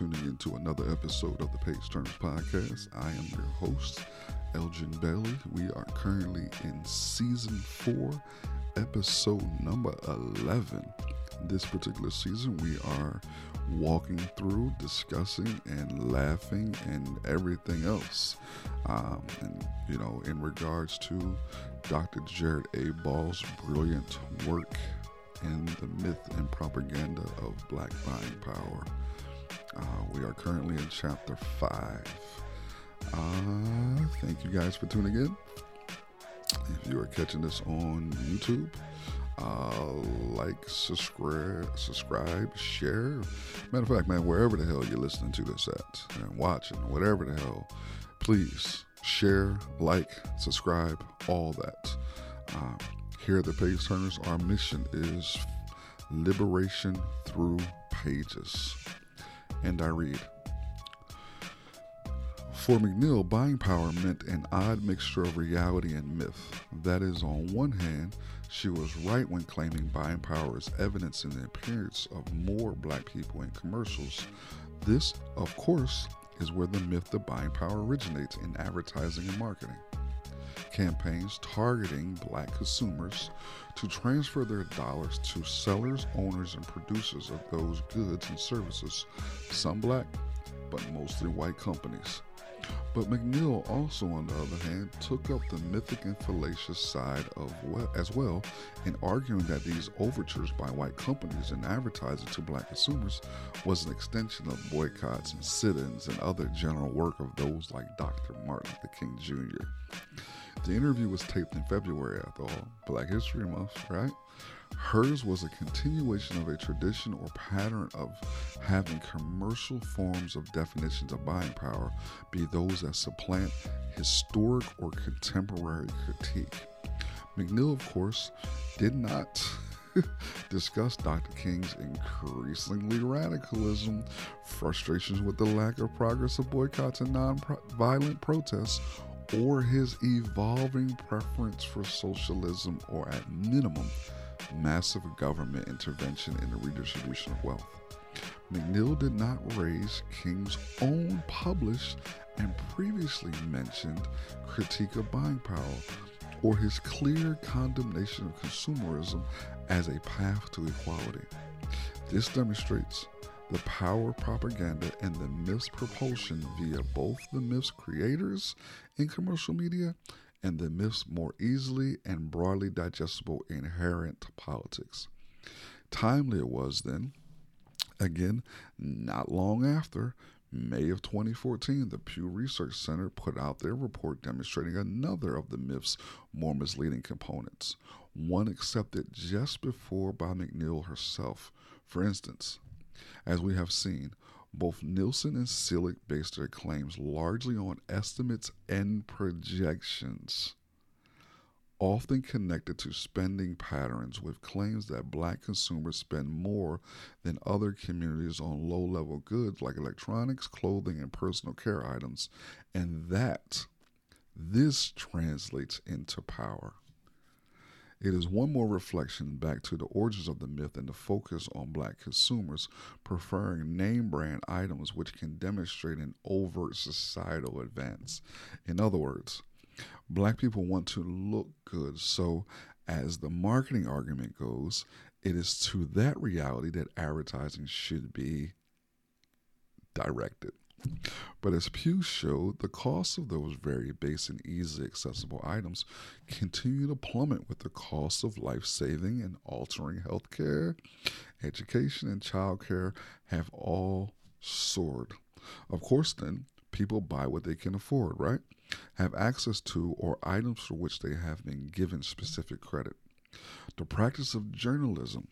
tuning in to another episode of the Page Turns Podcast. I am your host, Elgin Bailey. We are currently in Season 4, Episode number 11. This particular season, we are walking through, discussing, and laughing, and everything else. In regards to Dr. Jared A. Ball's brilliant work in the Myth and Propaganda of Black Buying Power. We are currently in Chapter 5. Thank you guys for tuning in. If you are catching this on YouTube, subscribe, share. Matter of fact, man, wherever the hell you're listening to this at and watching, whatever the hell, please share, like, subscribe, all that. Here at the Page Turners, our mission is liberation through pages. And I read. For McNeil, buying power meant an odd mixture of reality and myth. That is, on one hand, she was right when claiming buying power is evidence in the appearance of more black people in commercials. This, of course, is where the myth of buying power originates in advertising and marketing. Campaigns targeting black consumers to transfer their dollars to sellers, owners, and producers of those goods and services, some black, but mostly white companies. But McNeil also, on the other hand, took up the mythic and fallacious side as well in arguing that these overtures by white companies and advertising to black consumers was an extension of boycotts and sit-ins and other general work of those like Dr. Martin Luther King Jr. The interview was taped in February, after all, Black History Month, right? Hers was a continuation of a tradition or pattern of having commercial forms of definitions of buying power, be those that supplant historic or contemporary critique. McNeil, of course, did not discuss Dr. King's increasingly radicalism, frustrations with the lack of progress of boycotts and non-violent protests, or his evolving preference for socialism, or at minimum, massive government intervention in the redistribution of wealth. McNeil did not raise King's own published and previously mentioned critique of buying power, or his clear condemnation of consumerism as a path to equality. This demonstrates the power of propaganda and the myth's propulsion via both the myth's creators in commercial media and the myth's more easily and broadly digestible inherent politics. Timely it was then. Again, not long after, May of 2014, the Pew Research Center put out their report demonstrating another of the myth's more misleading components, one accepted just before by McNeil herself. For instance, as we have seen, both Nielsen and Sillick based their claims largely on estimates and projections, often connected to spending patterns, with claims that black consumers spend more than other communities on low-level goods like electronics, clothing, and personal care items, and that this translates into power. It is one more reflection back to the origins of the myth and the focus on black consumers preferring name-brand items, which can demonstrate an overt societal advance. In other words, black people want to look good, so as the marketing argument goes, it is to that reality that advertising should be directed. But as Pew showed, the cost of those very base and easily accessible items continue to plummet with the cost of life-saving and altering healthcare, education, and childcare have all soared. Of course, then, people buy what they can afford, right? Have access to, or items for which they have been given specific credit. The practice of journalism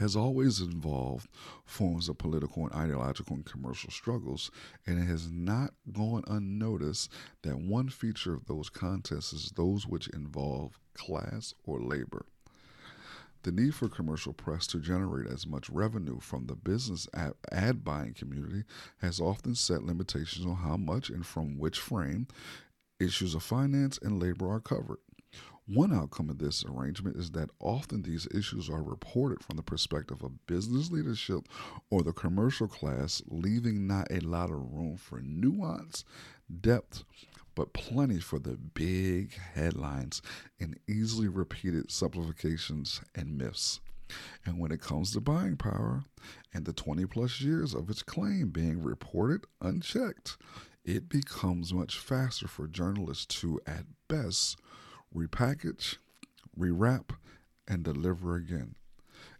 has always involved forms of political and ideological and commercial struggles, and it has not gone unnoticed that one feature of those contests is those which involve class or labor. The need for commercial press to generate as much revenue from the business ad buying community has often set limitations on how much and from which frame issues of finance and labor are covered. One outcome of this arrangement is that often these issues are reported from the perspective of business leadership or the commercial class, leaving not a lot of room for nuance, depth, but plenty for the big headlines and easily repeated simplifications and myths. And when it comes to buying power and the 20 plus years of its claim being reported unchecked, it becomes much faster for journalists to, at best, repackage, rewrap, and deliver again.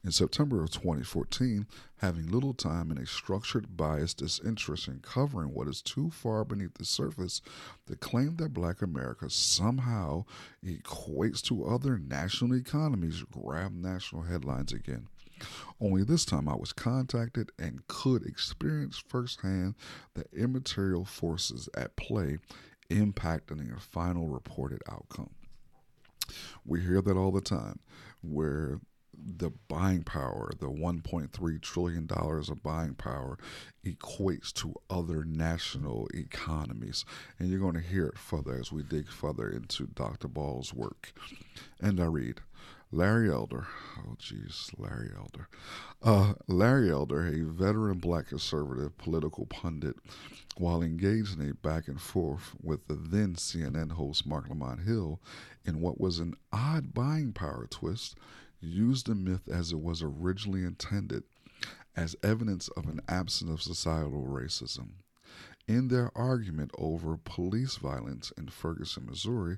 In September of 2014, having little time and a structured biased disinterest in covering what is too far beneath the surface, the claim that Black America somehow equates to other national economies grabbed national headlines again. Only this time I was contacted and could experience firsthand the immaterial forces at play impacting a final reported outcome. We hear that all the time, where the buying power, the $1.3 trillion of buying power, equates to other national economies. And you're going to hear it further as we dig further into Dr. Ball's work. And I read, Larry Elder, a veteran Black conservative political pundit, while engaged in a back and forth with the then CNN host Mark Lamont Hill in what was an odd buying power twist, used the myth as it was originally intended as evidence of an absence of societal racism. In their argument over police violence in Ferguson, Missouri,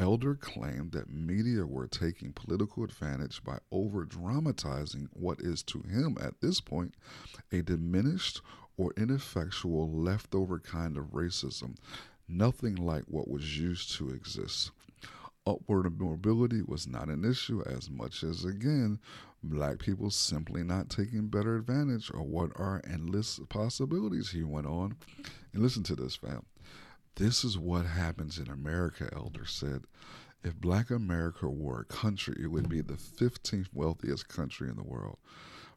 Elder claimed that media were taking political advantage by over-dramatizing what is to him at this point a diminished or ineffectual leftover kind of racism, nothing like what was used to exist. Upward mobility was not an issue as much as, again, Black people simply not taking better advantage of what are endless possibilities, he went on. And listen to this, fam. This is what happens in America, Elder said. If Black America were a country, it would be the 15th wealthiest country in the world.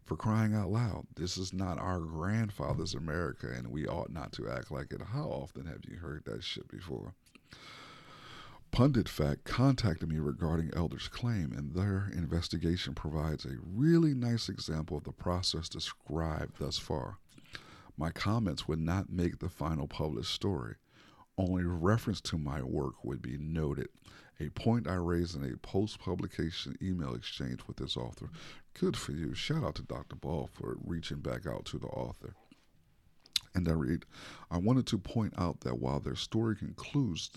For crying out loud, this is not our grandfather's America, and we ought not to act like it. How often have you heard that shit before? PunditFact contacted me regarding Elder's claim, and their investigation provides a really nice example of the process described thus far. My comments would not make the final published story. Only reference to my work would be noted, a point I raised in a post-publication email exchange with this author. Good for you. Shout out to Dr. Ball for reaching back out to the author. And I read, I wanted to point out that while their story concludes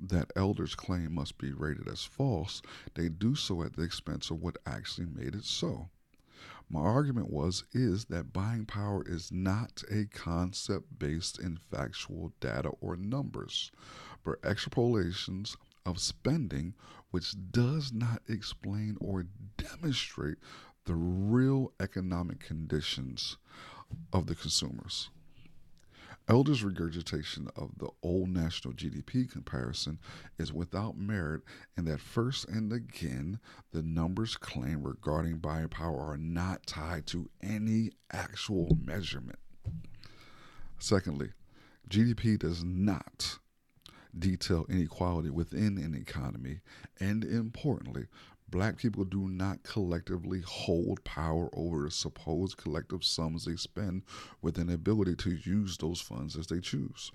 that Elder's claim must be rated as false, they do so at the expense of what actually made it so. My argument is that buying power is not a concept based in factual data or numbers, but extrapolations of spending, which does not explain or demonstrate the real economic conditions of the consumers. Elder's regurgitation of the old national GDP comparison is without merit, and that first and again, the numbers claimed regarding buying power are not tied to any actual measurement. Secondly, GDP does not detail inequality within an economy, and importantly, Black people do not collectively hold power over supposed collective sums they spend with an ability to use those funds as they choose.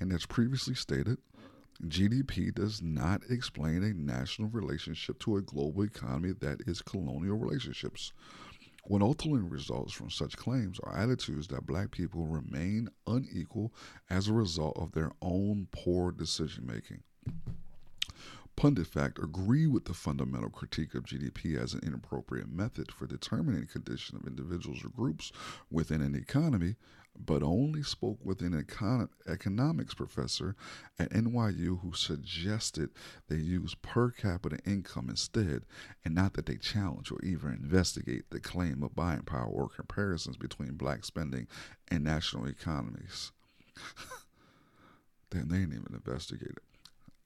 And as previously stated, GDP does not explain a national relationship to a global economy that is colonial relationships. What ultimately results from such claims are attitudes that Black people remain unequal as a result of their own poor decision making. PunditFact agree with the fundamental critique of GDP as an inappropriate method for determining the condition of individuals or groups within an economy, but only spoke with an economics professor at NYU who suggested they use per capita income instead, and not that they challenge or even investigate the claim of buying power or comparisons between Black spending and national economies. Damn, they didn't even investigate it.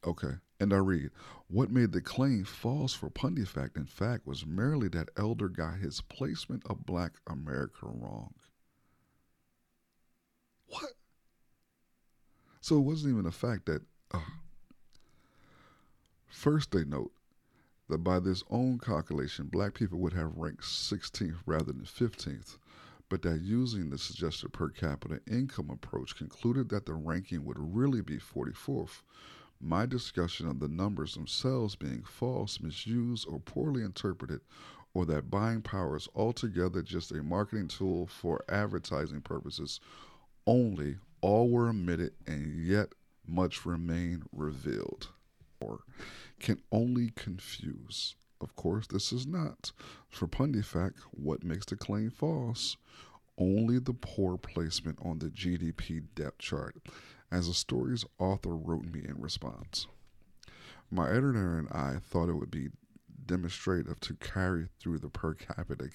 Okay, and I read, what made the claim false for PunditFact, in fact, was merely that Elder got his placement of Black America wrong. What? So it wasn't even a fact that, first they note, that by this own calculation, black people would have ranked 16th rather than 15th, but that using the suggested per capita income approach concluded that the ranking would really be 44th. My discussion of the numbers themselves being false, misused, or poorly interpreted, or that buying power is altogether just a marketing tool for advertising purposes only, all were omitted, and yet much remained revealed. Or can only confuse. Of course, this is not. For PunditFact, what makes the claim false? Only the poor placement on the GDP depth chart, as the story's author wrote me in response. My editor and I thought it would be demonstrative to carry through the per capita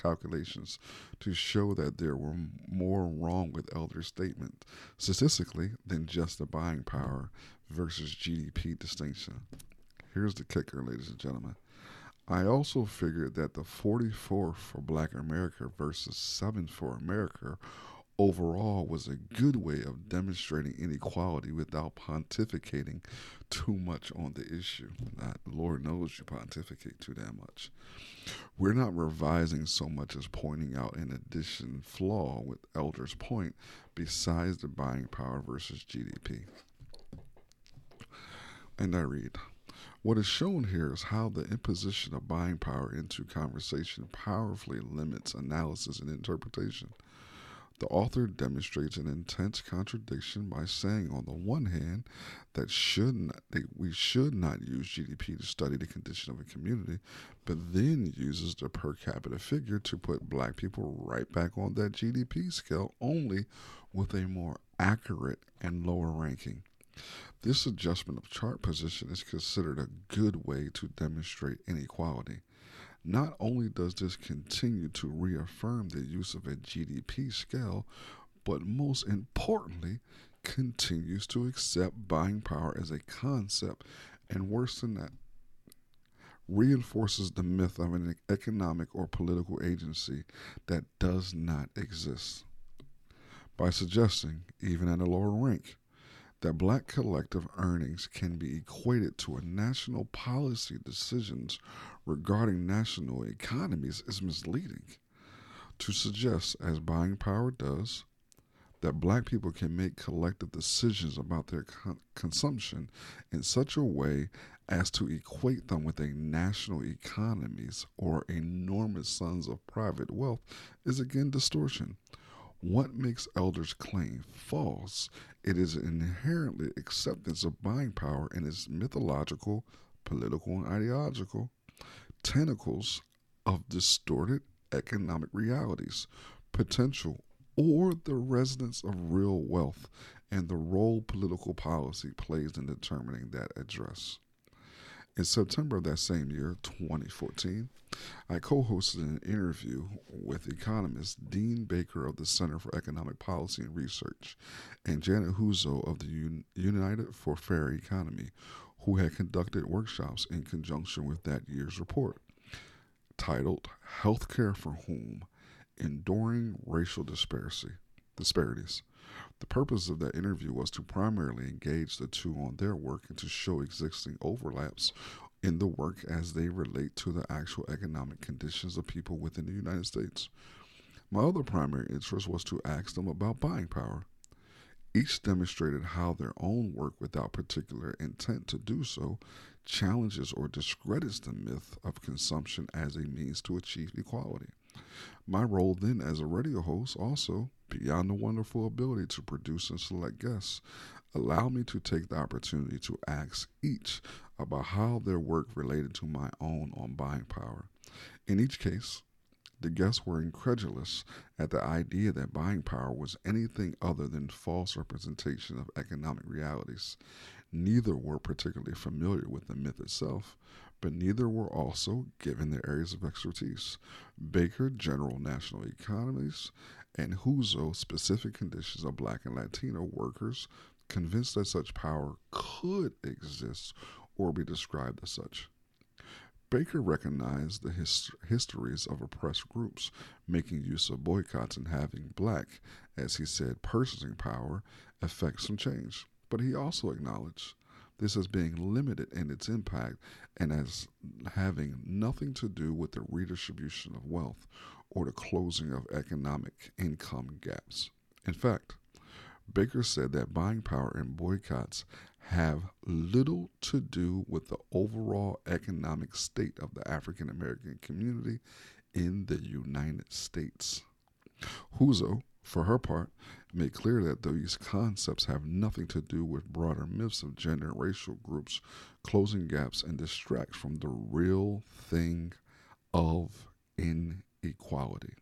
calculations to show that there were more wrong with Elder's statement statistically than just the buying power versus GDP distinction. Here's the kicker, ladies and gentlemen. I also figured that the 44 for Black America versus 7 for America overall was a good way of demonstrating inequality without pontificating too much on the issue. Lord knows you pontificate too damn much. We're not revising so much as pointing out an additional flaw with Elder's point besides the buying power versus GDP. And I read, what is shown here is how the imposition of buying power into conversation powerfully limits analysis and interpretation. The author demonstrates an intense contradiction by saying, on the one hand, that we should not use GDP to study the condition of a community, but then uses the per capita figure to put black people right back on that GDP scale, only with a more accurate and lower ranking. This adjustment of chart position is considered a good way to demonstrate inequality. Not only does this continue to reaffirm the use of a GDP scale, but most importantly, continues to accept buying power as a concept, and worse than that, reinforces the myth of an economic or political agency that does not exist. By suggesting, even at a lower rank, that black collective earnings can be equated to a national policy decisions regarding national economies is misleading. To suggest, as buying power does, that black people can make collective decisions about their consumption in such a way as to equate them with a national economies or enormous sums of private wealth is again distortion. What makes Elder's claim false? It is inherently acceptance of buying power and its mythological, political, and ideological tentacles of distorted economic realities, potential, or the resonance of real wealth and the role political policy plays in determining that address. In September of that same year, 2014, I co-hosted an interview with economist Dean Baker of the Center for Economic Policy and Research and Janet Huzo of the United for Fair Economy, who had conducted workshops in conjunction with that year's report, titled Healthcare for Whom? Enduring Racial Disparities. The purpose of that interview was to primarily engage the two on their work and to show existing overlaps in the work as they relate to the actual economic conditions of people within the United States. My other primary interest was to ask them about buying power. Each demonstrated how their own work, without particular intent to do so, challenges or discredits the myth of consumption as a means to achieve equality. My role then as a radio host also, beyond the wonderful ability to produce and select guests, allow me to take the opportunity to ask each about how their work related to my own on buying power. In each case, the guests were incredulous at the idea that buying power was anything other than false representation of economic realities. Neither were particularly familiar with the myth itself, but neither were also given their areas of expertise. Baker, general national economies, and Huzo, specific conditions of black and Latino workers, convinced that such power could exist or be described as such. Baker recognized the histories of oppressed groups making use of boycotts and having black, as he said, purchasing power affect some change. But he also acknowledged This is being limited in its impact and as having nothing to do with the redistribution of wealth or the closing of economic income gaps. In fact, Baker said that buying power and boycotts have little to do with the overall economic state of the African American community in the United States. Huzo, for her part, made clear that these concepts have nothing to do with broader myths of gender and racial groups closing gaps and distract from the real thing of inequality.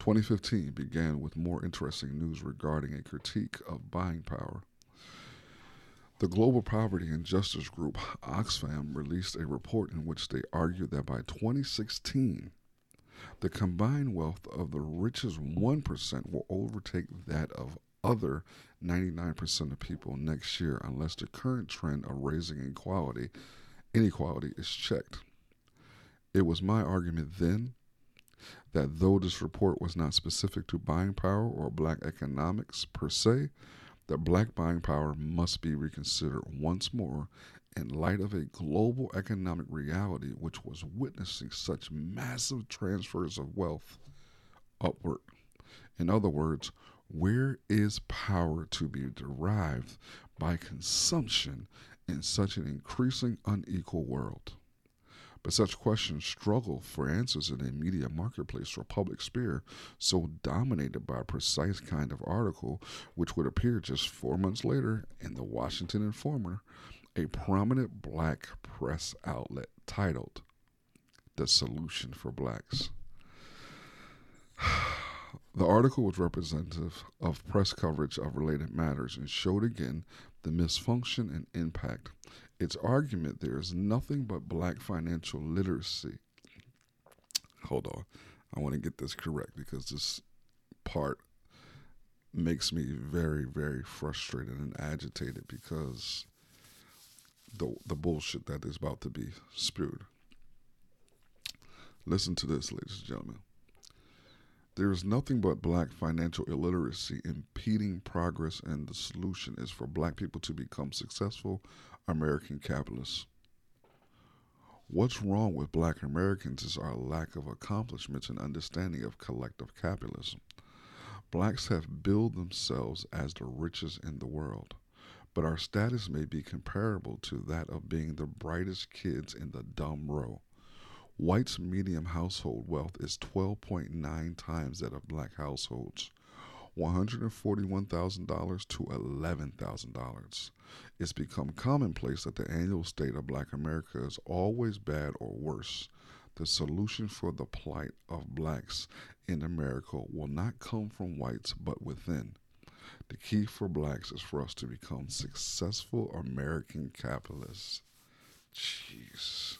2015 began with more interesting news regarding a critique of buying power. The Global Poverty and Justice Group, Oxfam, released a report in which they argued that by 2016, the combined wealth of the richest 1% will overtake that of other 99% of people next year unless the current trend of raising inequality is checked. It was my argument then that though this report was not specific to buying power or black economics per se, that black buying power must be reconsidered once more in light of a global economic reality which was witnessing such massive transfers of wealth upward. In other words, where is power to be derived by consumption in such an increasing unequal world? But such questions struggle for answers in a media marketplace or public sphere so dominated by a precise kind of article, which would appear just 4 months later in the Washington Informer, a prominent black press outlet titled, "The Solution for Blacks." The article was representative of press coverage of related matters and showed again the misfunction and impact. Its argument there is nothing but black financial literacy. Hold on. I want to get this correct because this part makes me very, very frustrated and agitated because the bullshit that is about to be spewed. Listen to this, ladies and gentlemen. There is nothing but black financial illiteracy impeding progress, and the solution is for black people to become successful American capitalists. What's wrong with black Americans is our lack of accomplishments and understanding of collective capitalism. Blacks have billed themselves as the richest in the world, but our status may be comparable to that of being the brightest kids in the dumb row. White's median household wealth is 12.9 times that of black households, $141,000 to $11,000. It's become commonplace that the annual state of black America is always bad or worse. The solution for the plight of blacks in America will not come from whites but within. The key for blacks is for us to become successful American capitalists. Jeez.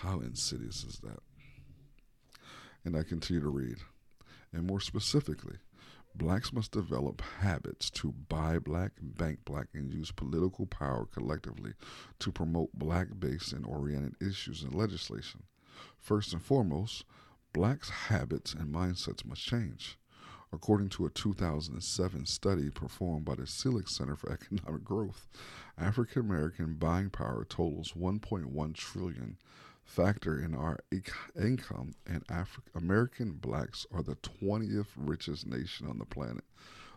How insidious is that? And I continue to read. And more specifically, blacks must develop habits to buy black, bank black, and use political power collectively to promote black-based and oriented issues in legislation. First and foremost, blacks' habits and mindsets must change. According to a 2007 study performed by the Selig Center for Economic Growth, African American buying power totals $1.1 trillion. Factor in our income, and American blacks are the 20th richest nation on the planet.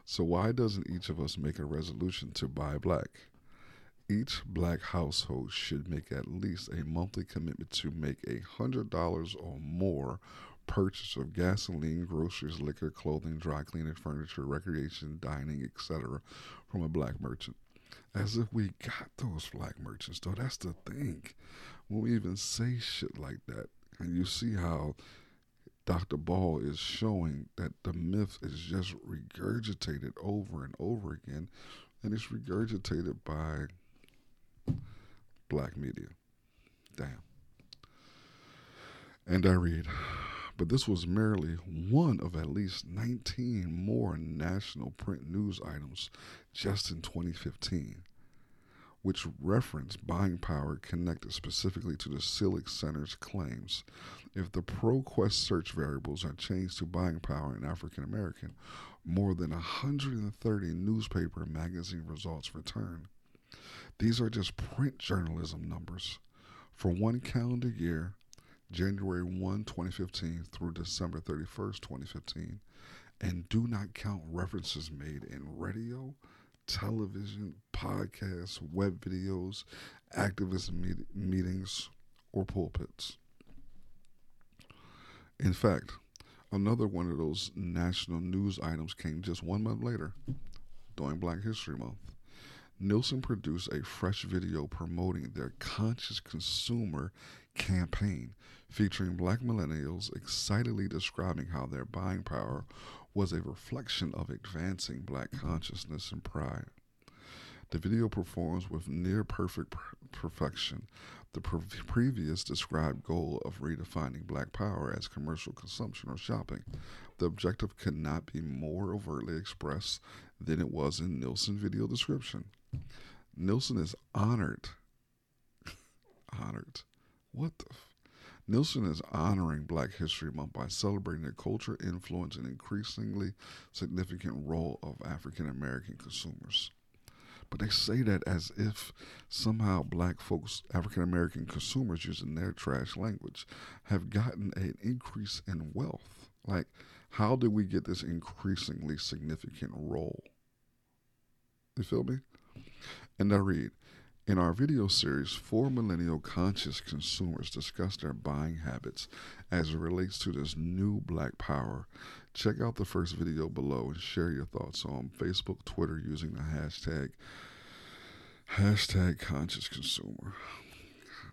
So why doesn't each of us make a resolution to buy black? Each black household should make at least a monthly commitment to make $100 or more purchase of gasoline, groceries, liquor, clothing, dry cleaning, furniture, recreation, dining, etc. from a black merchant. As if we got those black merchants, though. That's the thing. When we even say shit like that, and you see how Dr. Ball is showing that the myth is just regurgitated over and over again, and it's regurgitated by black media. Damn. And I read, but this was merely one of at least 19 more national print news items just in 2015, which reference buying power connected specifically to the Sillick Center's claims. If the ProQuest search variables are changed to buying power in African American, more than 130 newspaper and magazine results return. These are just print journalism numbers for one calendar year, January 1, 2015 through December 31st, 2015, and do not count references made in radio, television, podcasts, web videos, activist meetings, or pulpits. In fact, another one of those national news items came just 1 month later, during Black History Month. Nielsen produced a fresh video promoting their conscious consumer campaign, featuring Black millennials excitedly describing how their buying power was a reflection of advancing Black consciousness and pride. The video performs with near-perfect perfection the previous described goal of redefining Black power as commercial consumption or shopping. The objective could not be more overtly expressed than it was in Nielsen's video description. Nielsen is honored. Nielsen is honoring Black History Month by celebrating the culture, influence, and increasingly significant role of African-American consumers. But they say that as if somehow Black folks, African-American consumers, using their trash language, have gotten an increase in wealth. Like, how did we get this increasingly significant role? You feel me? And I read, in our video series, four millennial conscious consumers discuss their buying habits as it relates to this new Black power. Check out the first video below and share your thoughts on Facebook, Twitter, using the hashtag conscious consumer.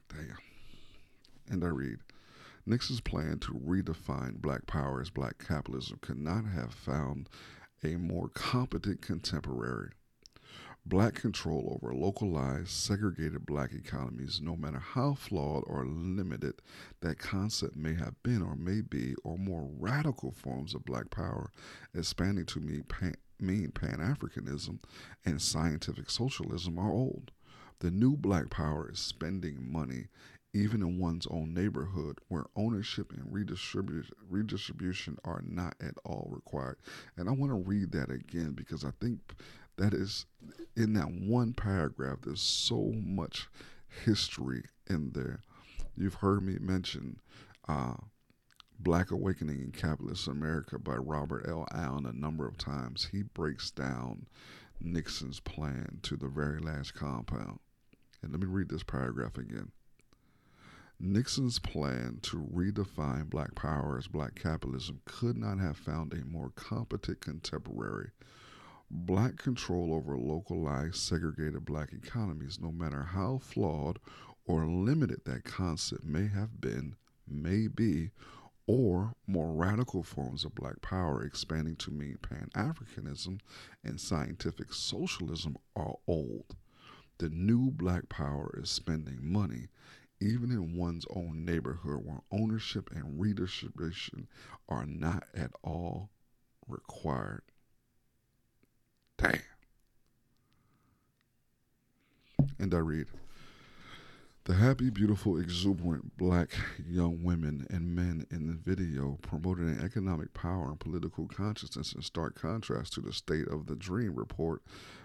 Damn. And I read, Nixon's plan to redefine Black power as Black capitalism could not have found a more competent contemporary. Black control over localized, segregated Black economies, no matter how flawed or limited that concept may have been or may be, or more radical forms of Black power, expanding to mean Pan-Africanism and scientific socialism, are old. The new Black power is spending money, even in one's own neighborhood, where ownership and redistribution are not at all required. And I want to read that again, because I think that is, in that one paragraph, there's so much history in there. You've heard me mention Black Awakening in Capitalist America by Robert L. Allen a number of times. He breaks down Nixon's plan to the very last compound. And let me read this paragraph again. Nixon's plan to redefine Black power as Black capitalism could not have found a more competent contemporary. Black control over localized, segregated Black economies, no matter how flawed or limited that concept may have been, may be, or more radical forms of Black power, expanding to mean Pan-Africanism and scientific socialism, are old. The new Black power is spending money, even in one's own neighborhood, where ownership and redistribution are not at all required. Damn. And I read, the happy, beautiful, exuberant Black young women and men in the video promoted an economic power and political consciousness in stark contrast to the State of the Dream report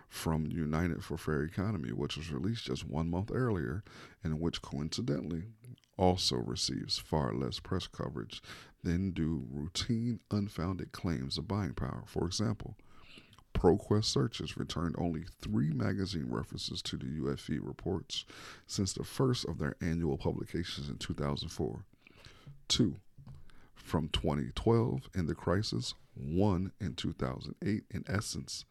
from United for Fair Economy, which was released just 1 month earlier, and which coincidentally also receives far less press coverage than do routine, unfounded claims of buying power. For example, ProQuest searches returned only 3 magazine references to the UFE reports since the first of their annual publications in 2004. 2 from 2012 in the crisis, 1 in 2008. In essence,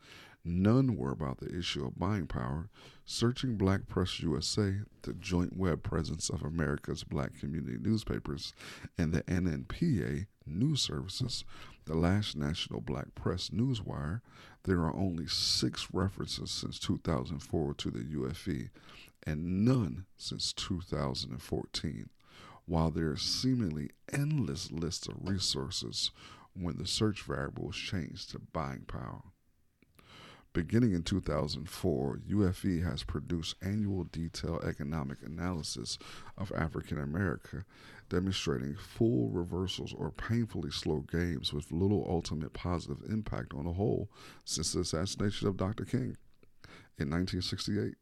none were about the issue of buying power. Searching Black Press USA, the joint web presence of America's Black community newspapers, and the NNPA news services, the last national Black press newswire, there are only 6 references since 2004 to the UFE, and none since 2014. While there are seemingly endless lists of resources when the search variable changed to buying power. Beginning in 2004, UFE has produced annual detailed economic analysis of African America, demonstrating full reversals or painfully slow gains with little ultimate positive impact on the whole since the assassination of Dr. King in 1968.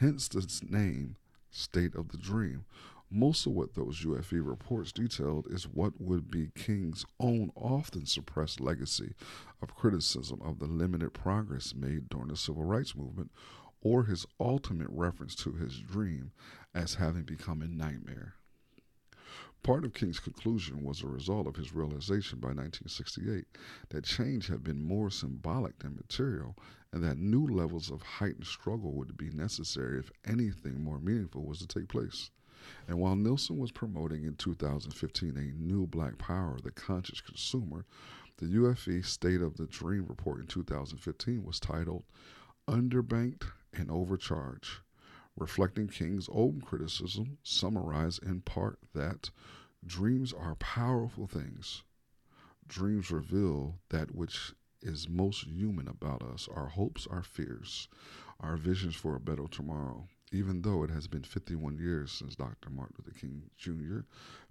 hence its name, State of the Dream. Most of what those UFE reports detailed is what would be King's own often suppressed legacy of criticism of the limited progress made during the Civil Rights Movement, or his ultimate reference to his dream as having become a nightmare. Part of King's conclusion was a result of his realization by 1968 that change had been more symbolic than material, and that new levels of heightened struggle would be necessary if anything more meaningful was to take place. And while Nielsen was promoting in 2015 a new Black Power of the Conscious Consumer, the UFE State of the Dream report in 2015 was titled Underbanked and Overcharged, reflecting King's own criticism, summarized in part that dreams are powerful things. Dreams reveal that which is most human about us, our hopes, our fears, our visions for a better tomorrow. Even though it has been 51 years since Dr. Martin Luther King Jr.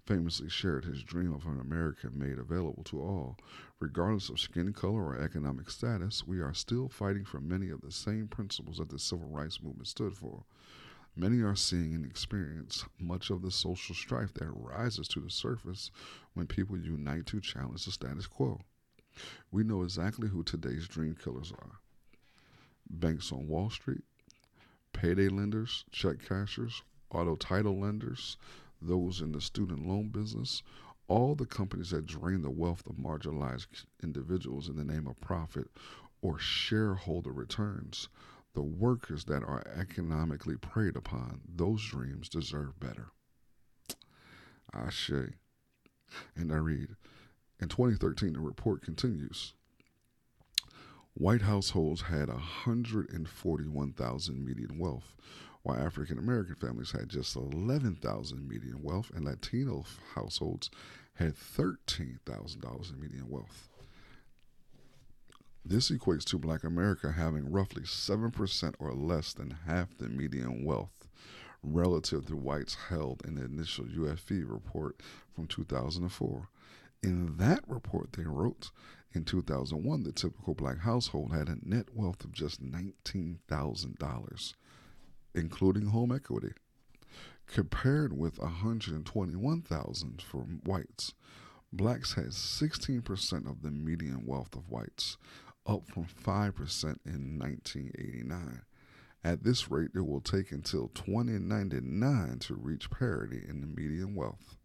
famously shared his dream of an America made available to all, regardless of skin color or economic status, we are still fighting for many of the same principles that the Civil Rights Movement stood for. Many are seeing and experiencing much of the social strife that rises to the surface when people unite to challenge the status quo. We know exactly who today's dream killers are. Banks on Wall Street, payday lenders, check cashers, auto title lenders, those in the student loan business, all the companies that drain the wealth of marginalized individuals in the name of profit or shareholder returns, the workers that are economically preyed upon, those dreams deserve better. Ashe. And I read, in 2013, the report continues. White households had 141,000 median wealth, while African-American families had just 11,000 median wealth, and Latino households had $13,000 in median wealth. This equates to Black America having roughly 7% or less than half the median wealth relative to whites held in the initial UFE report from 2004. In that report, they wrote, in 2001, the typical Black household had a net wealth of just $19,000, including home equity, compared with $121,000 for whites. Blacks had 16% of the median wealth of whites, up from 5% in 1989. At this rate, it will take until 2099 to reach parity in the median wealth.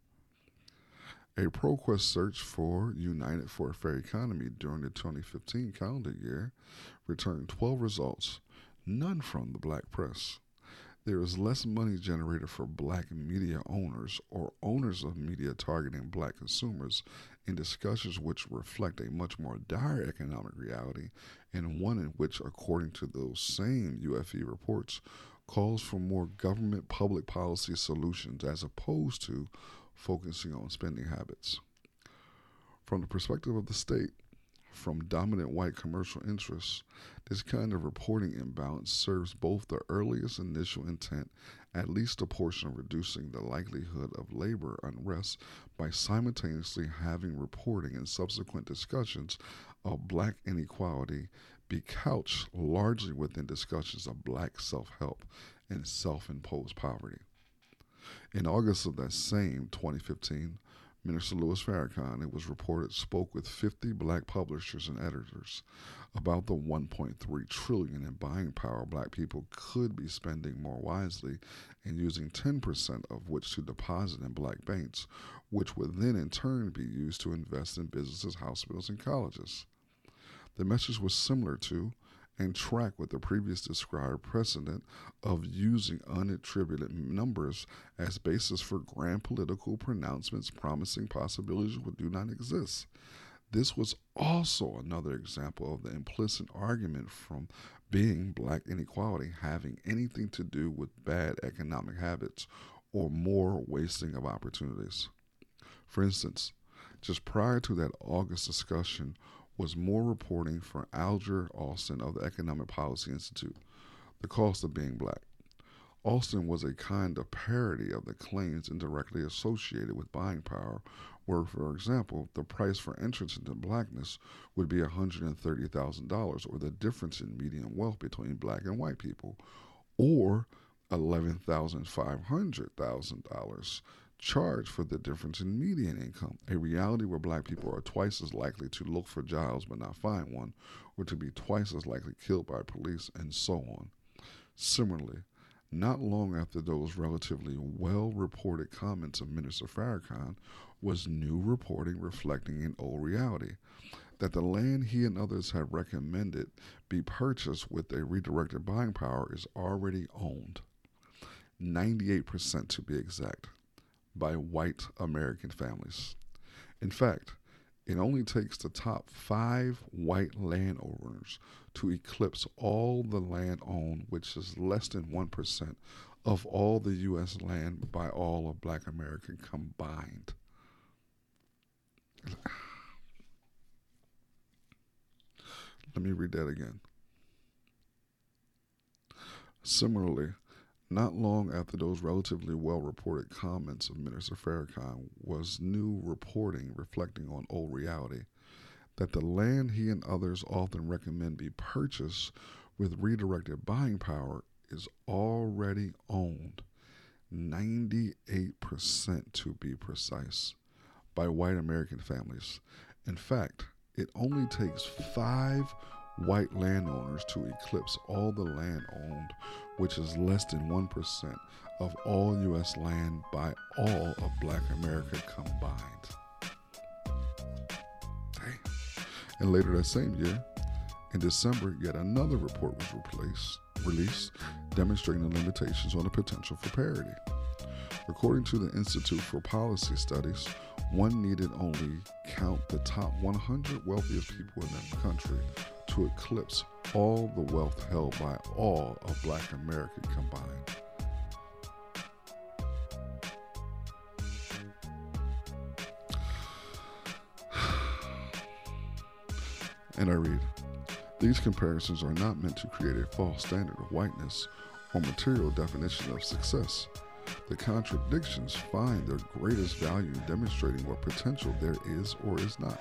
A ProQuest search for United for a Fair Economy during the 2015 calendar year returned 12 results, none from the Black press. There is less money generated for Black media owners or owners of media targeting Black consumers in discussions which reflect a much more dire economic reality, and one in which, according to those same UFE reports, calls for more government public policy solutions as opposed to focusing on spending habits. From the perspective of the state, from dominant white commercial interests, this kind of reporting imbalance serves both the earliest initial intent, at least a portion of reducing the likelihood of labor unrest by simultaneously having reporting and subsequent discussions of Black inequality be couched largely within discussions of Black self-help and self-imposed poverty. In August of that same 2015, Minister Louis Farrakhan, it was reported, spoke with 50 Black publishers and editors about the $1.3 trillion in buying power Black people could be spending more wisely and using 10% of which to deposit in Black banks, which would then in turn be used to invest in businesses, hospitals, and colleges. The message was similar to and track with the previous described precedent of using unattributed numbers as basis for grand political pronouncements promising possibilities which do not exist. This was also another example of the implicit argument from being Black inequality having anything to do with bad economic habits or more wasting of opportunities. For instance, just prior to that August discussion, was more reporting for Alger Austin of the Economic Policy Institute, The Cost of Being Black. Austin was a kind of parody of the claims indirectly associated with buying power, where, for example, the price for entrance into Blackness would be $130,000, or the difference in median wealth between Black and white people, or $11,500 charge for the difference in median income, a reality where black people are twice as likely to look for jobs but not find one, or to be twice as likely killed by police, and so on. Similarly, not long after those relatively well-reported comments of Minister Farrakhan was new reporting reflecting an old reality, that the land he and others have recommended be purchased with a redirected buying power is already owned, 98% to be exact, by white American families. In fact, it only takes the top 5 white landowners to eclipse all the land owned, which is less than 1% of all the U.S. land by all of black America combined. Let me read that again. Similarly, not long after those relatively well-reported comments of Minister Farrakhan was new reporting reflecting on old reality, that the land he and others often recommend be purchased with redirected buying power is already owned, 98% to be precise, by white American families. In fact, it only takes 5 white landowners to eclipse all the land owned, which is less than 1% of all U.S. land by all of black America combined. Damn. And later that same year, in December, yet another report was released demonstrating the limitations on the potential for parity. According to the Institute for Policy Studies, one needed only count the top 100 wealthiest people in that country to eclipse all the wealth held by all of black America combined. And I read, these comparisons are not meant to create a false standard of whiteness or material definition of success. The contradictions find their greatest value in demonstrating what potential there is or is not.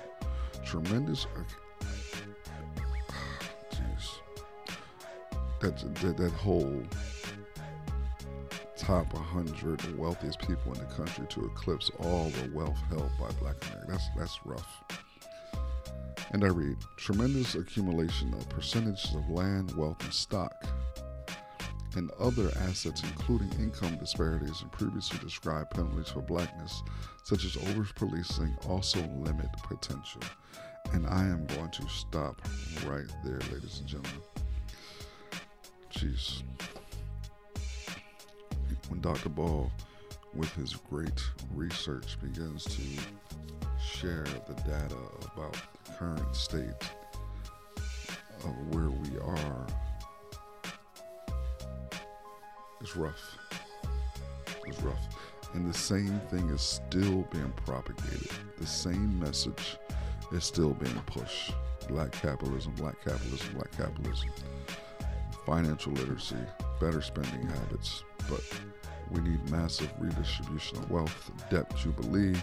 That whole top 100 wealthiest people in the country to eclipse all the wealth held by black America. That's rough. And I read, tremendous accumulation of percentages of land, wealth, and stock, and other assets, including income disparities and previously described penalties for blackness, such as over-policing, also limit potential. And I am going to stop right there, ladies and gentlemen. Jeez. When Dr. Ball, with his great research, begins to share the data about the current state of where we are, it's rough. It's rough. And the same thing is still being propagated. The same message is still being pushed. Black capitalism, black capitalism, black capitalism. Financial literacy, better spending habits, but we need massive redistribution of wealth, debt jubilee.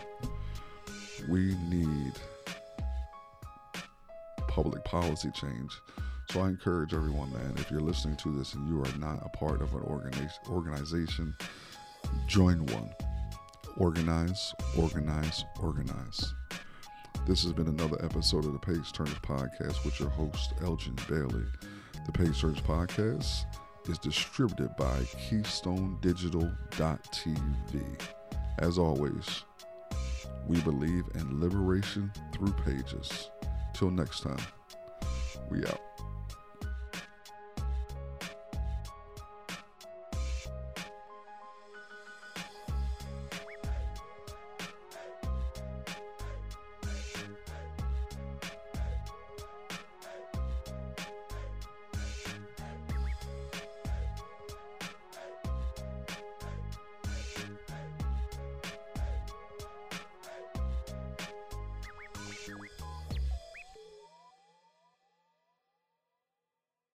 We need public policy change. So I encourage everyone, man, if you're listening to this and you are not a part of an organization, join one. Organize, organize, organize. This has been another episode of the Page Turns Podcast with your host, Elgin Bailey. The Page Turns Podcast is distributed by KeystoneDigital.tv. As always, we believe in liberation through pages. Till next time, we out.